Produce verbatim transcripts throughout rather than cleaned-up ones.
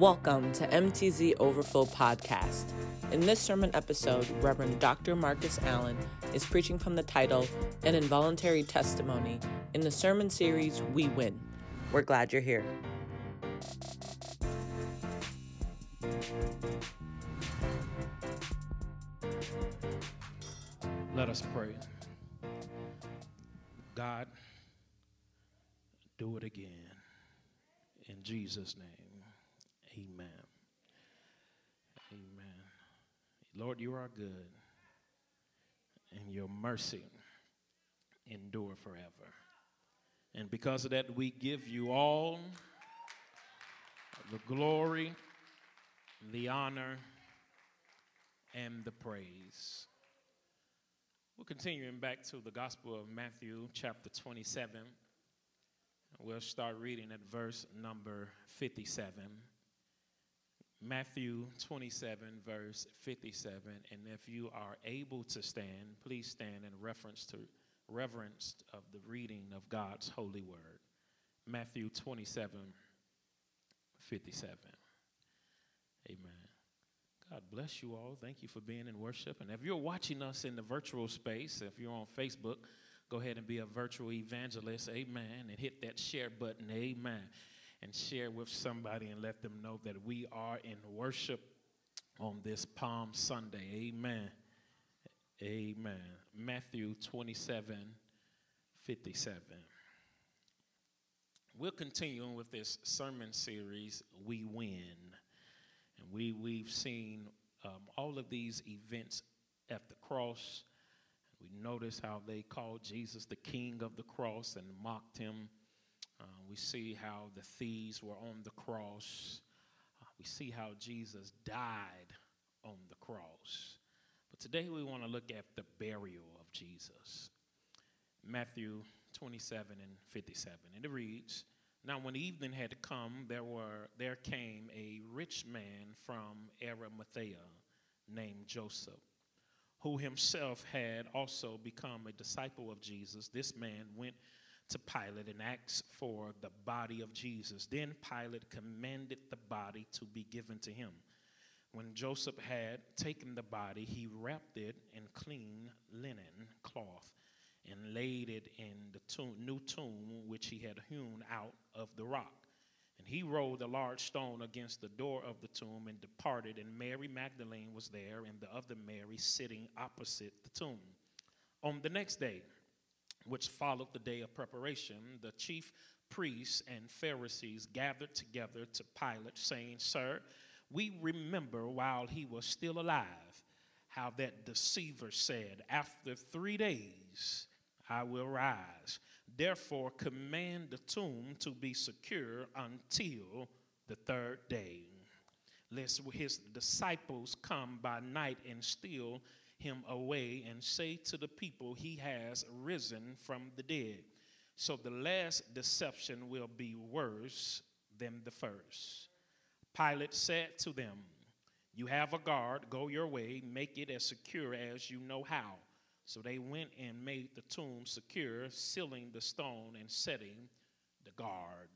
Welcome to M T Z Overflow Podcast. In this sermon episode, Reverend Doctor Marcus Allen is preaching from the title, An Involuntary Testimony, in the sermon series, We Win. We're glad you're here. Let us pray. God, do it again. In Jesus' name. Amen. Amen. Lord, you are good, and your mercy endure forever. And because of that, we give you all the glory, the honor, and the praise. We're continuing back to the Gospel of Matthew, chapter twenty-seven. We'll start reading at verse number fifty-seven. Matthew twenty-seven, verse fifty-seven, and if you are able to stand, please stand in reference to reverence of the reading of God's holy word. Matthew twenty-seven, fifty-seven. Amen. God bless you all. Thank you for being in worship. And if you're watching us in the virtual space, if you're on Facebook, go ahead and be a virtual evangelist. Amen. And hit that share button. Amen. And share with somebody and let them know that we are in worship on this Palm Sunday. Amen. Amen. Matthew twenty-seven, fifty-seven. We're continuing with this sermon series, We Win. And we, we've seen um, all of these events at the cross. We notice how they called Jesus the King of the Cross and mocked him. Uh, we see how the thieves were on the cross. Uh, we see how Jesus died on the cross. But today we want to look at the burial of Jesus. Matthew twenty-seven and fifty-seven. And it reads, Now when evening had come, there were there came a rich man from Arimathea named Joseph, who himself had also become a disciple of Jesus. This man went to Pilate and asked for the body of Jesus. Then Pilate commanded the body to be given to him. When Joseph had taken the body, he wrapped it in clean linen cloth and laid it in the tomb, new tomb which he had hewn out of the rock. And he rolled a large stone against the door of the tomb and departed, and Mary Magdalene was there and the other Mary sitting opposite the tomb. On the next day, which followed the day of preparation, the chief priests and Pharisees gathered together to Pilate, saying, Sir, we remember while he was still alive how that deceiver said, After three days I will rise. Therefore command the tomb to be secure until the third day, lest his disciples come by night and steal him away and say to the people, he has risen from the dead. So the last deception will be worse than the first. Pilate said to them, You have a guard, go your way, make it as secure as you know how. So they went and made the tomb secure, sealing the stone and setting the guard.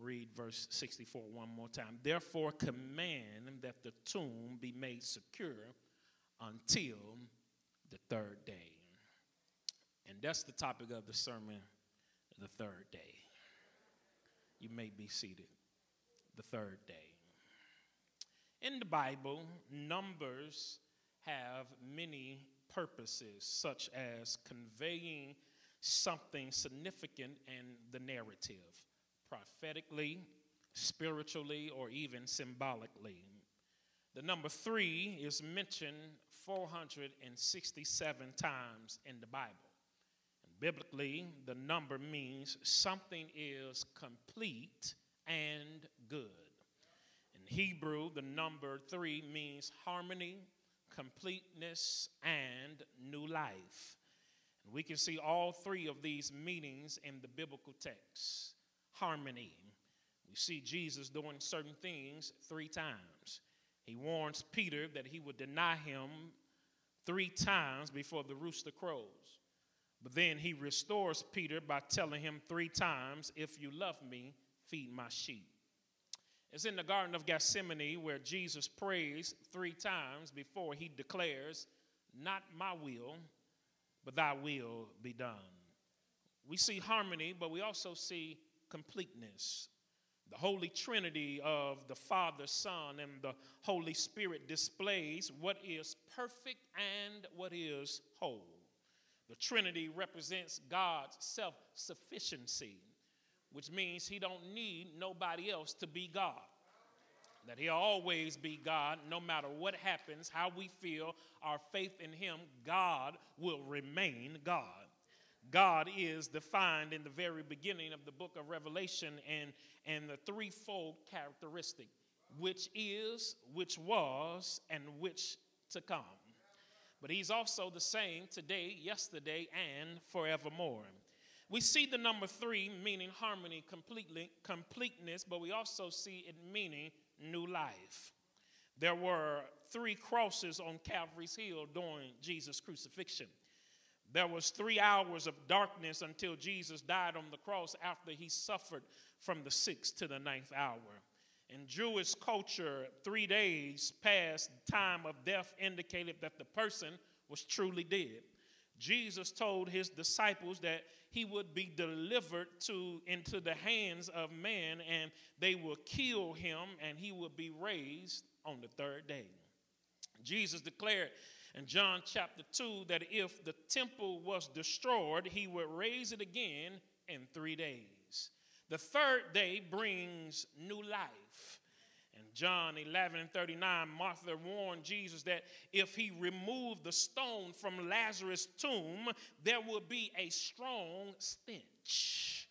Read verse sixty-four one more time. Therefore command that the tomb be made secure until the third day. And that's the topic of the sermon, the third day. You may be seated. The third day. In the Bible, numbers have many purposes, such as conveying something significant in the narrative, prophetically, spiritually, or even symbolically. The number three is mentioned four hundred sixty-seven times in the Bible. And biblically, the number means something is complete and good. In Hebrew, the number three means harmony, completeness, and new life. And we can see all three of these meanings in the biblical text. Harmony. We see Jesus doing certain things three times. He warns Peter that he would deny him three times before the rooster crows. But then he restores Peter by telling him three times, if you love me, feed my sheep. It's in the Garden of Gethsemane where Jesus prays three times before he declares, "Not my will, but thy will be done." We see harmony, but we also see completeness. The Holy Trinity of the Father, Son, and the Holy Spirit displays what is perfect and what is whole. The Trinity represents God's self-sufficiency, which means he don't need nobody else to be God. That he'll always be God, no matter what happens, how we feel, our faith in him, God will remain God. God is defined in the very beginning of the book of Revelation and, and the threefold characteristic, which is, which was, and which to come. But he's also the same today, yesterday, and forevermore. We see the number three meaning harmony, completely completeness, but we also see it meaning new life. There were three crosses on Calvary's Hill during Jesus' crucifixion. There was three hours of darkness until Jesus died on the cross after he suffered from the sixth to the ninth hour. In Jewish culture, three days past the time of death indicated that the person was truly dead. Jesus told his disciples that he would be delivered to into the hands of men, and they will kill him, and he will be raised on the third day. Jesus declared in John chapter two that if the temple was destroyed, he would raise it again in three days. The third day brings new life. In John eleven and thirty-nine, Martha warned Jesus that if he removed the stone from Lazarus' tomb, there would be a strong stench.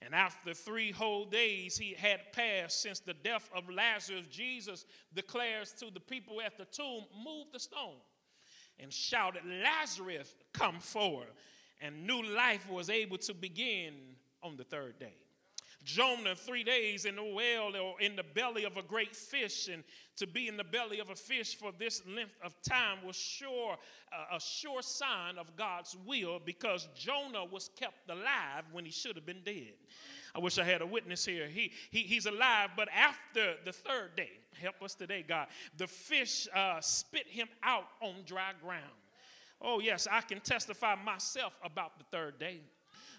And after three whole days he had passed since the death of Lazarus, Jesus declares to the people at the tomb, "Move the stone," and shouted, "Lazarus, come forth." And new life was able to begin on the third day. Jonah, three days in the well or in the belly of a great fish, and to be in the belly of a fish for this length of time was sure uh, a sure sign of God's will, because Jonah was kept alive when he should have been dead. I wish I had a witness here. He, he he's alive, but after the third day, help us today, God, the fish uh, spit him out on dry ground. Oh, yes, I can testify myself about the third day.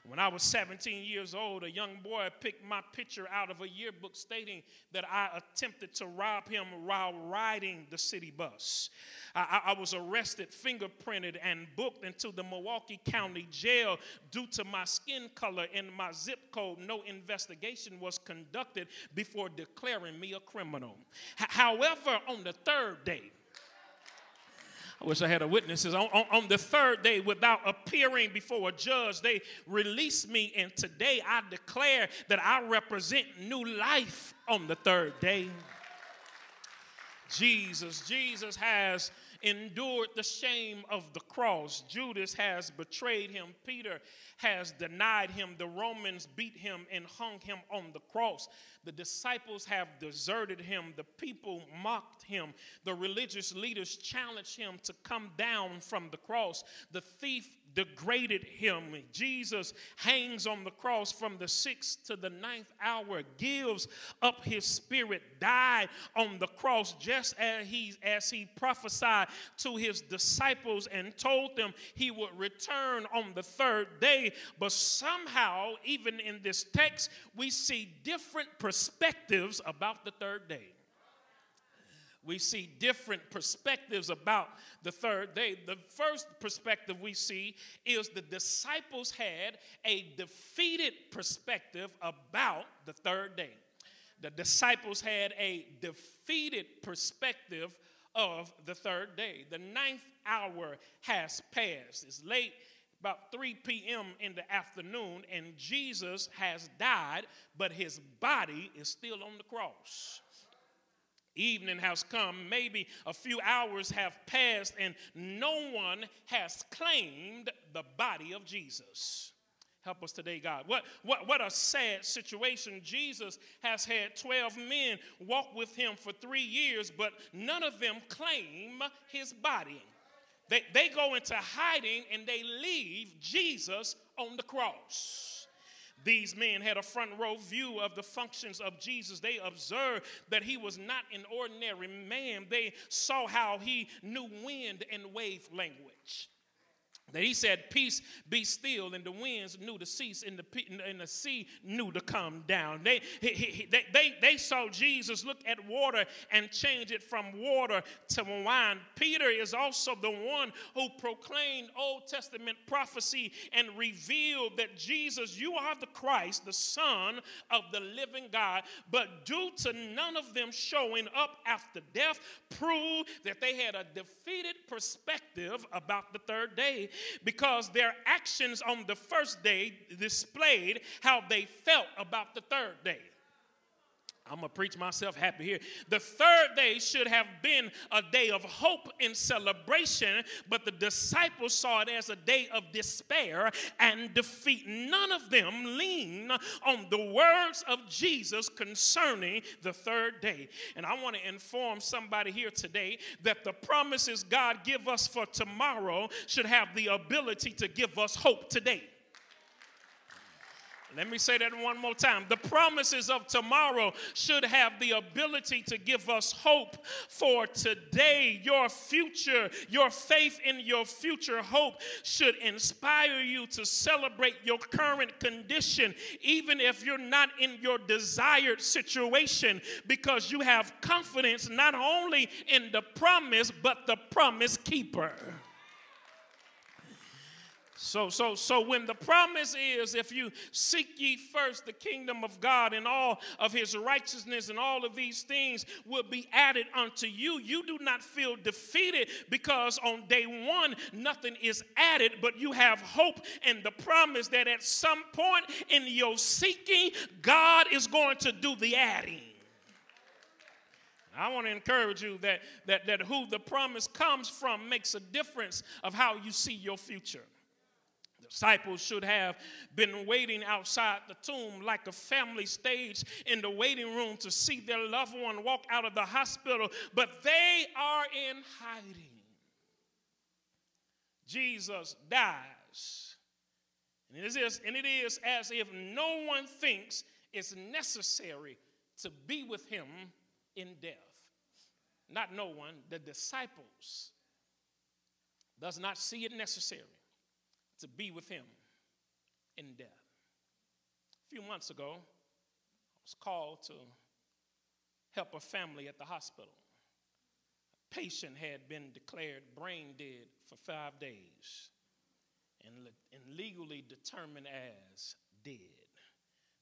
When I was seventeen years old, a young boy picked my picture out of a yearbook stating that I attempted to rob him while riding the city bus. I, I was arrested, fingerprinted, and booked into the Milwaukee County Jail due to my skin color and my zip code. No investigation was conducted before declaring me a criminal. H- however, on the third day, I wish I had a witness. On, on, on the third day, without appearing before a judge, they released me. And today I declare that I represent new life on the third day. Jesus, Jesus has endured the shame of the cross. Judas has betrayed him. Peter has denied him. The Romans beat him and hung him on the cross. The disciples have deserted him. The people mocked him. The religious leaders challenged him to come down from the cross. The thief degraded him. Jesus hangs on the cross from the sixth to the ninth hour, gives up his spirit, died on the cross just as he, as he prophesied to his disciples and told them he would return on the third day. But somehow, even in this text, we see different perspectives about the third day. We see different perspectives about the third day. The first perspective we see is the disciples had a defeated perspective about the third day. The disciples had a defeated perspective of the third day. The ninth hour has passed. It's late, about three p.m. in the afternoon, and Jesus has died, but his body is still on the cross. Evening has come, maybe a few hours have passed, and no one has claimed the body of Jesus. Help us today, God. What, what, what a sad situation. Jesus has had twelve men walk with him for three years, but none of them claim his body. They, they go into hiding and they leave Jesus on the cross. These men had a front row view of the functions of Jesus. They observed that he was not an ordinary man. They saw how he knew wind and wave language. That he said, peace be still, and the winds knew to cease, and the, and the sea knew to come down. They, he, he, they, they, they saw Jesus look at water and change it from water to wine. Peter is also the one who proclaimed Old Testament prophecy and revealed that Jesus, you are the Christ, the Son of the living God, but due to none of them showing up after death, proved that they had a defeated perspective about the third day. Because their actions on the first day displayed how they felt about the third day. I'm going to preach myself happy here. The third day should have been a day of hope and celebration, but the disciples saw it as a day of despair and defeat. None of them leaned on the words of Jesus concerning the third day. And I want to inform somebody here today that the promises God gives us for tomorrow should have the ability to give us hope today. Let me say that one more time. The promises of tomorrow should have the ability to give us hope for today. Your future, your faith in your future hope should inspire you to celebrate your current condition, even if you're not in your desired situation, because you have confidence not only in the promise, but the promise keeper. So, so, so when the promise is, if you seek ye first the kingdom of God and all of his righteousness and all of these things will be added unto you, you do not feel defeated because on day one, nothing is added, but you have hope and the promise that at some point in your seeking, God is going to do the adding. I want to encourage you that, that, that who the promise comes from makes a difference of how you see your future. Disciples should have been waiting outside the tomb like a family staged in the waiting room to see their loved one walk out of the hospital, but they are in hiding. Jesus dies, and it is, and it is as if no one thinks it's necessary to be with him in death. Not no one, the disciples does not see it necessary to be with him in death. A few months ago, I was called to help a family at the hospital. A patient had been declared brain dead for five days and, and legally determined as dead.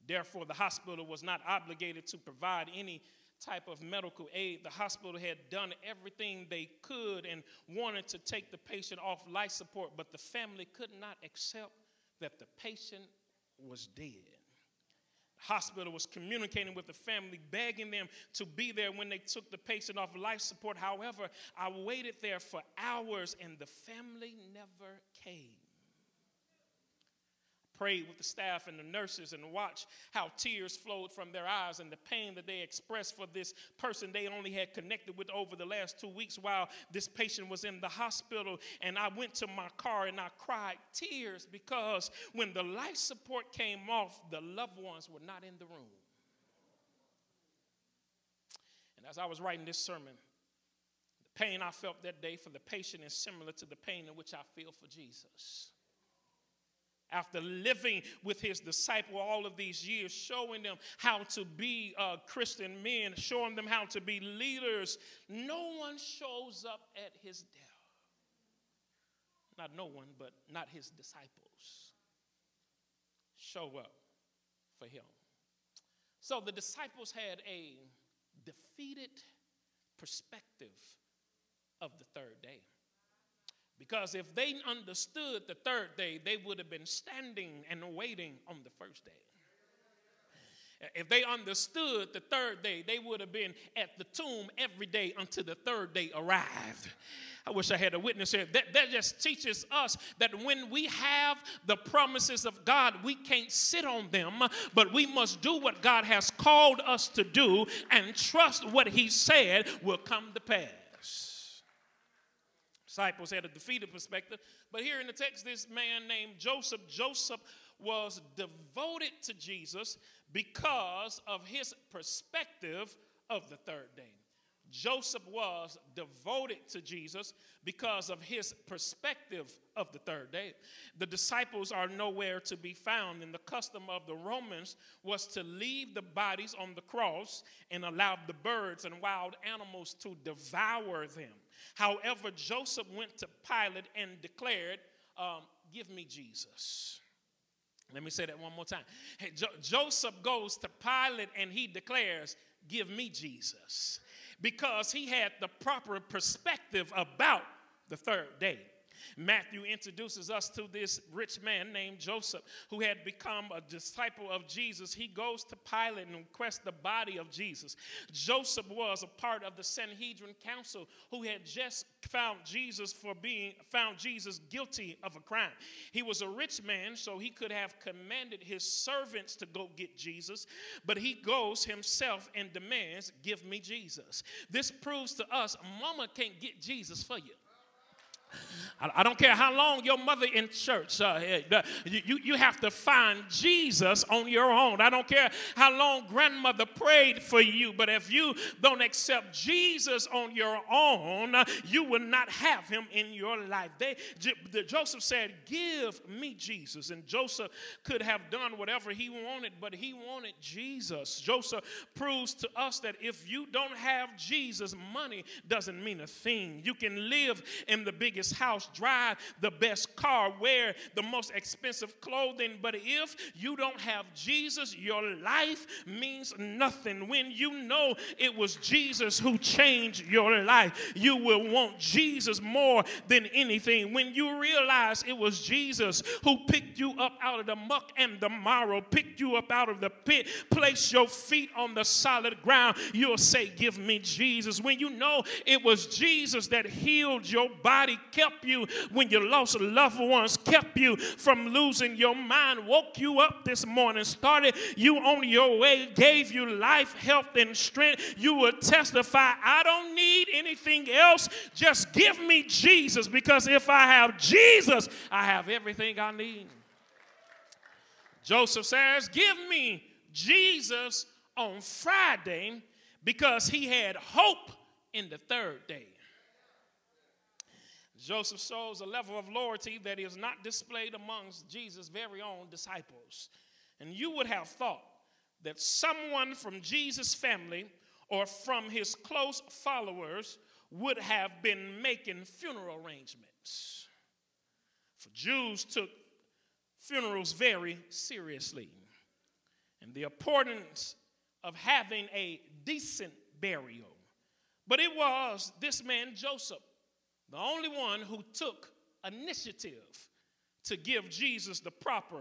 Therefore, the hospital was not obligated to provide any type of medical aid. The hospital had done everything they could and wanted to take the patient off life support, but the family could not accept that the patient was dead. The hospital was communicating with the family, begging them to be there when they took the patient off life support. However, I waited there for hours and the family never came. Prayed with the staff and the nurses and watched how tears flowed from their eyes and the pain that they expressed for this person they only had connected with over the last two weeks while this patient was in the hospital. And I went to my car and I cried tears because when the life support came off, the loved ones were not in the room. And as I was writing this sermon, the pain I felt that day for the patient is similar to the pain in which I feel for Jesus. After living with his disciple all of these years, showing them how to be uh, Christian men, showing them how to be leaders, no one shows up at his death. Not no one, but not his disciples show up for him. So the disciples had a defeated perspective of the third day. Because if they understood the third day, they would have been standing and waiting on the first day. If they understood the third day, they would have been at the tomb every day until the third day arrived. I wish I had a witness here. That, that just teaches us that when we have the promises of God, we can't sit on them, but we must do what God has called us to do and trust what he said will come to pass. Disciples had a defeated perspective. But here in the text, this man named Joseph, Joseph was devoted to Jesus because of his perspective of the third day. Joseph was devoted to Jesus because of his perspective of the third day. The disciples are nowhere to be found, and the custom of the Romans was to leave the bodies on the cross and allow the birds and wild animals to devour them. However, Joseph went to Pilate and declared, um, give me Jesus. Let me say that one more time. Hey, Jo- Joseph goes to Pilate and he declares, give me Jesus, because he had the proper perspective about the third day. Matthew introduces us to this rich man named Joseph, who had become a disciple of Jesus. He goes to Pilate and requests the body of Jesus. Joseph was a part of the Sanhedrin council who had just found Jesus for being found Jesus guilty of a crime. He was a rich man, so he could have commanded his servants to go get Jesus, but he goes himself and demands, "Give me Jesus." This proves to us, Mama can't get Jesus for you. I don't care how long your mother in church, uh, you, you, you have to find Jesus on your own. I don't care how long grandmother prayed for you, but if you don't accept Jesus on your own, you will not have him in your life. They, the, Joseph said, give me Jesus. And Joseph could have done whatever he wanted, but he wanted Jesus. Joseph proves to us that if you don't have Jesus, money doesn't mean a thing. You can live in the biggest house, drive the best car, wear the most expensive clothing, but if you don't have Jesus, your life means nothing. When you know it was Jesus who changed your life, you will want Jesus more than anything. When you realize it was Jesus who picked you up out of the muck and the marrow, picked you up out of the pit, placed your feet on the solid ground, you'll say, give me Jesus. When you know it was Jesus that healed your body, kept you when you lost loved ones, kept you from losing your mind, woke you up this morning, started you on your way, gave you life, health, and strength, you will testify, I don't need anything else, just give me Jesus, because if I have Jesus, I have everything I need. Joseph says, give me Jesus on Friday, because he had hope in the third day. Joseph shows a level of loyalty that is not displayed amongst Jesus' very own disciples. And you would have thought that someone from Jesus' family or from his close followers would have been making funeral arrangements. For Jews took funerals very seriously. And the importance of having a decent burial. But it was this man, Joseph, the only one who took initiative to give Jesus the proper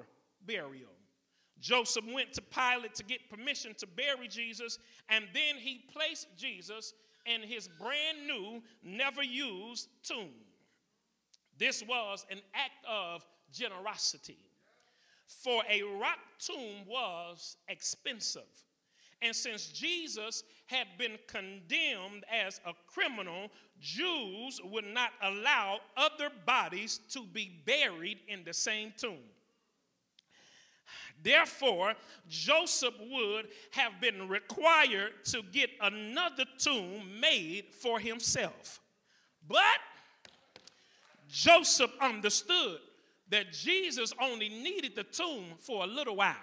burial. Joseph went to Pilate to get permission to bury Jesus, and then he placed Jesus in his brand new, never used tomb. This was an act of generosity, for a rock tomb was expensive. And since Jesus had been condemned as a criminal, Jews would not allow other bodies to be buried in the same tomb. Therefore, Joseph would have been required to get another tomb made for himself. But Joseph understood that Jesus only needed the tomb for a little while.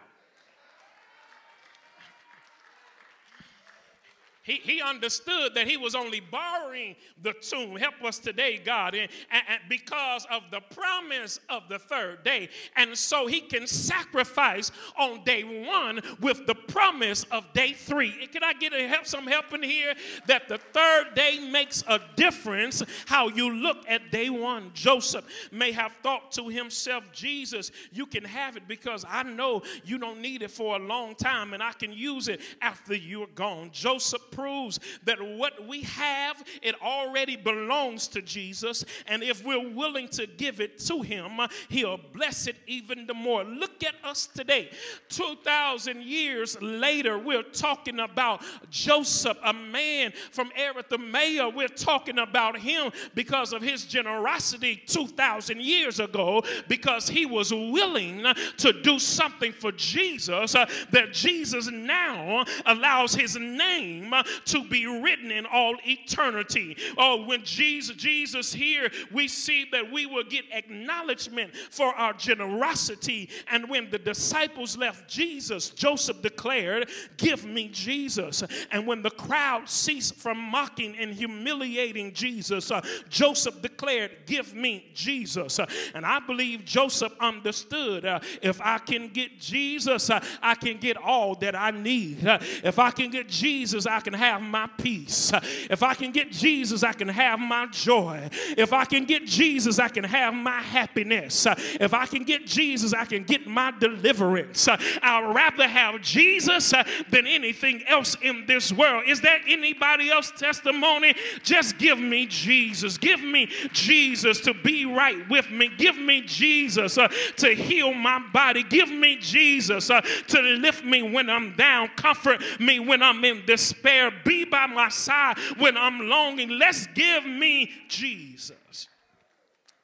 He, he understood that he was only borrowing the tomb. Help us today, God, and, and because of the promise of the third day. And so he can sacrifice on day one with the promise of day three. Can I get a help, some help in here? That the third day makes a difference how you look at day one. Joseph may have thought to himself, Jesus, you can have it because I know you don't need it for a long time, and I can use it after you're gone. Joseph proves that what we have, it already belongs to Jesus. And if we're willing to give it to him, he'll bless it even the more. Look at us today. two thousand years later, we're talking about Joseph, a man from Arimathea. We're talking about him because of his generosity two thousand years ago, because he was willing to do something for Jesus uh, that Jesus now allows his name to be written in all eternity. Oh, when Jesus, Jesus here, we see that we will get acknowledgement for our generosity. And when the disciples left Jesus, Joseph declared, "Give me Jesus." And when the crowd ceased from mocking and humiliating Jesus, uh, Joseph declared, "Give me Jesus." And I believe Joseph understood, uh, if I can get Jesus, uh, I can get all that I need. Uh, if I can get Jesus, I can have my peace. Uh, if I can get Jesus, I can have my joy. If I can get Jesus, I can have my happiness. Uh, if I can get Jesus, I can get my deliverance. Uh, I'd rather have Jesus uh, than anything else in this world. Is there anybody else's testimony? Just give me Jesus. Give me Jesus to be right with me. Give me Jesus uh, to heal my body. Give me Jesus uh, to lift me when I'm down. Comfort me when I'm in despair. Be by my side when I'm longing. Let's give me Jesus.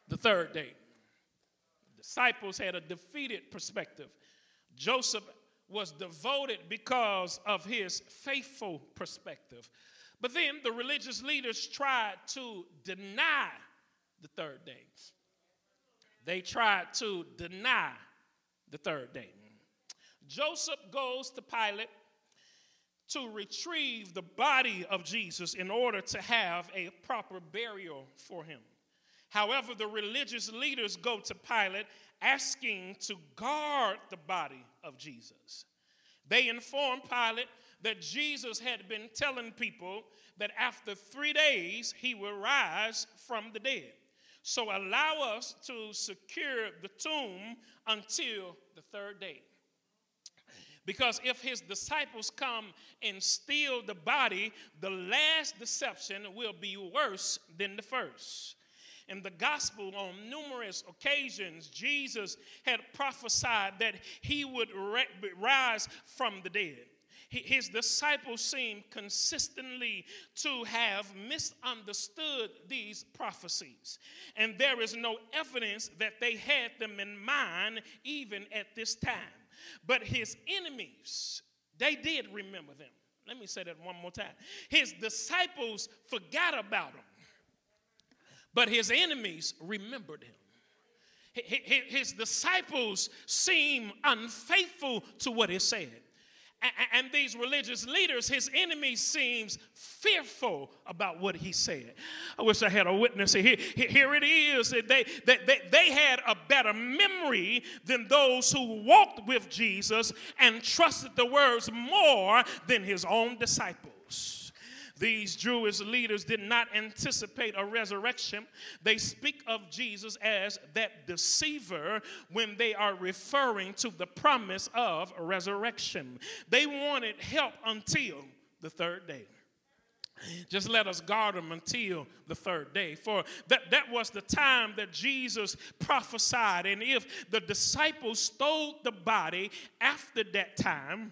The third day, the disciples had a defeated perspective. Joseph was devoted because of his faithful perspective. But then the religious leaders tried to deny the third day. They tried to deny the third day. Joseph goes to Pilate to retrieve the body of Jesus in order to have a proper burial for him. However, the religious leaders go to Pilate asking to guard the body of Jesus. They inform Pilate that Jesus had been telling people that after three days he will rise from the dead. So allow us to secure the tomb until the third day. Because if his disciples come and steal the body, the last deception will be worse than the first. In the gospel, on numerous occasions, Jesus had prophesied that he would rise from the dead. His disciples seem consistently to have misunderstood these prophecies, and there is no evidence that they had them in mind even at this time. But his enemies, they did remember them. Let me say that one more time. His disciples forgot about them, but his enemies remembered him. His disciples seem unfaithful to what he said. And these religious leaders, his enemy seems fearful about what he said. I wish I had a witness here. Here it is. They, they, they, they had a better memory than those who walked with Jesus and trusted the words more than his own disciples. These Jewish leaders did not anticipate a resurrection. They speak of Jesus as that deceiver when they are referring to the promise of resurrection. They wanted help until the third day. Just let us guard him until the third day. For that, that was the time that Jesus prophesied. And if the disciples stole the body after that time,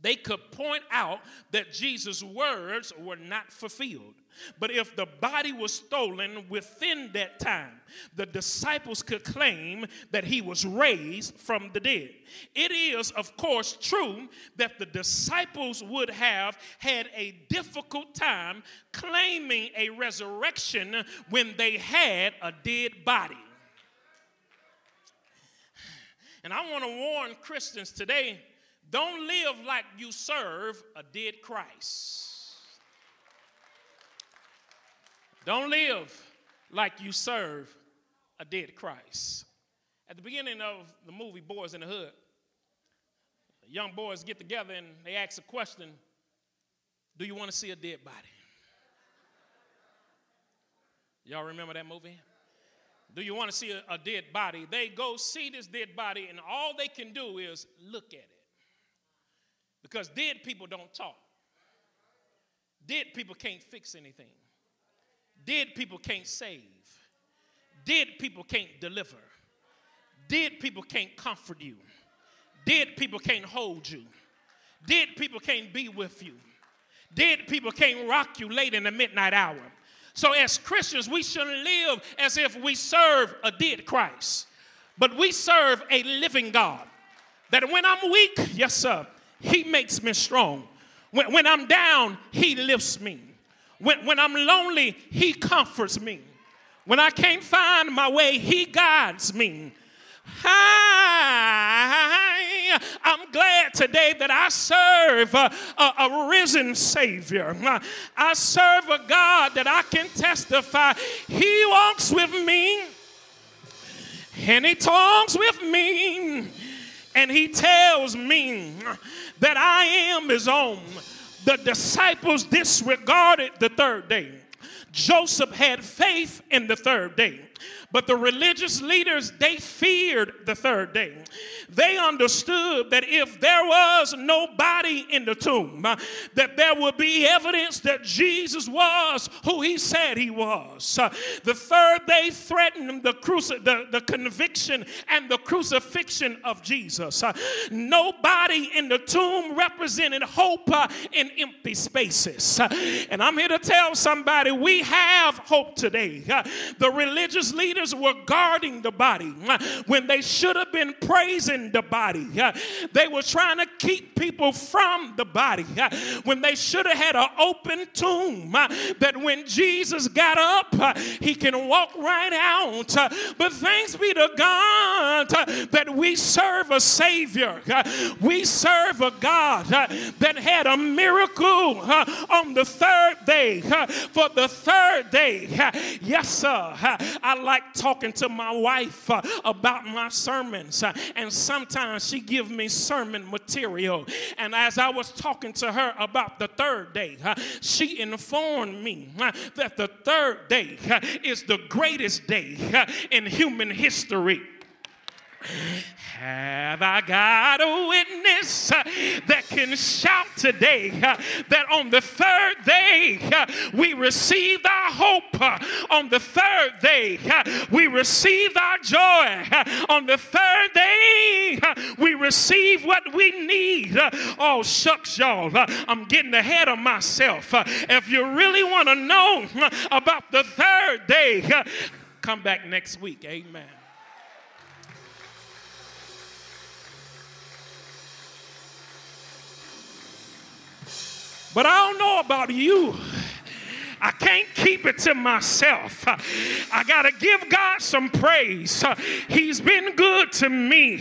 they could point out that Jesus' words were not fulfilled. But if the body was stolen within that time, the disciples could claim that he was raised from the dead. It is, of course, true that the disciples would have had a difficult time claiming a resurrection when they had a dead body. And I want to warn Christians today, don't live like you serve a dead Christ. Don't live like you serve a dead Christ. At the beginning of the movie Boys in the Hood, young boys get together and they ask a question, do you want to see a dead body? Y'all remember that movie? Do you want to see a, a dead body? They go see this dead body and all they can do is look at it. Because dead people don't talk. Dead people can't fix anything. Dead people can't save. Dead people can't deliver. Dead people can't comfort you. Dead people can't hold you. Dead people can't be with you. Dead people can't rock you late in the midnight hour. So as Christians, we shouldn't live as if we serve a dead Christ. But we serve a living God. That when I'm weak, yes, sir, he makes me strong. When, when I'm down, he lifts me. When, when I'm lonely, he comforts me. When I can't find my way, he guides me. Hi, I'm glad today that I serve a, a, a risen Savior. I serve a God that I can testify. He walks with me, and he talks with me, and he tells me that I am his own. The disciples disregarded the third day. Joseph had faith in the third day. But the religious leaders, they feared the third day. They understood that if there was nobody in the tomb, uh, that there would be evidence that Jesus was who he said he was. Uh, the third day threatened the, cruci- the, the conviction and the crucifixion of Jesus. Uh, nobody in the tomb represented hope uh, in empty spaces. Uh, and I'm here to tell somebody, we have hope today. Uh, the religious leaders were guarding the body when they should have been praising the body. They were trying to keep people from the body when they should have had an open tomb that when Jesus got up, he can walk right out. But thanks be to God that we serve a Savior. We serve a God that had a miracle on the third day. For the third day, yes, sir, I like talking to my wife uh, about my sermons, uh, and sometimes she give me sermon material. And as I was talking to her about the third day, uh, she informed me uh, that the third day uh, is the greatest day uh, in human history. Have I got a witness uh, that can shout today uh, that on the third day uh, we received our hope. Uh, on the third day uh, we received our joy. Uh, on the third day uh, we received what we need. Uh, oh, shucks, y'all. Uh, I'm getting ahead of myself. Uh, if you really want to know uh, about the third day, uh, come back next week. Amen. But I don't know about you. I can't keep it to myself. I got to give God some praise. He's been good to me.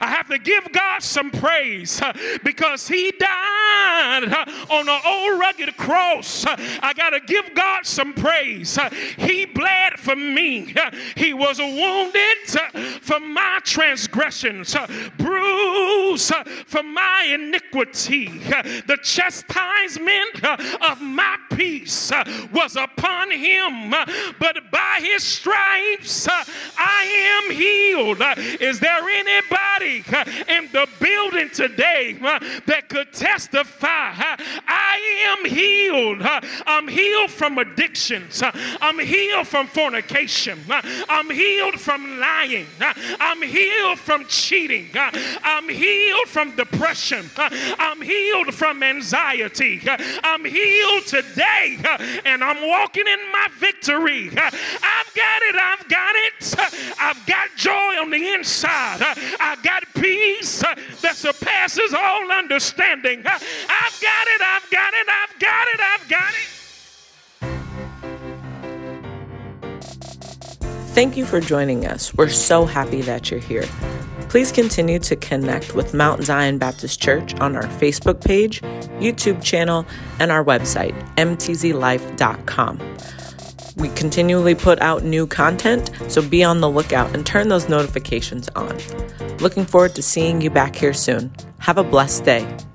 I have to give God some praise because he died on an old rugged cross. I got to give God some praise. He bled for me. He was wounded for my transgressions, bruised for my iniquity. The chastisement of my peace was upon him, but by his stripes uh, I am healed. Uh, is there anybody uh, in the building today uh, that could testify? Uh, I am healed. Uh, I'm healed from addictions. Uh, I'm healed from fornication. Uh, I'm healed from lying. Uh, I'm healed from cheating. Uh, I'm healed from depression. Uh, I'm healed from anxiety. Uh, I'm healed today. Uh, And I'm walking in my victory. I've got it. I've got it. I've got joy on the inside. I got peace that surpasses all understanding. I've got it. I've got it. I've got it. I've got it. Thank you for joining us. We're so happy that you're here. Please continue to connect with Mount Zion Baptist Church on our Facebook page, YouTube channel, and our website, m t z life dot com. We continually put out new content, so be on the lookout and turn those notifications on. Looking forward to seeing you back here soon. Have a blessed day.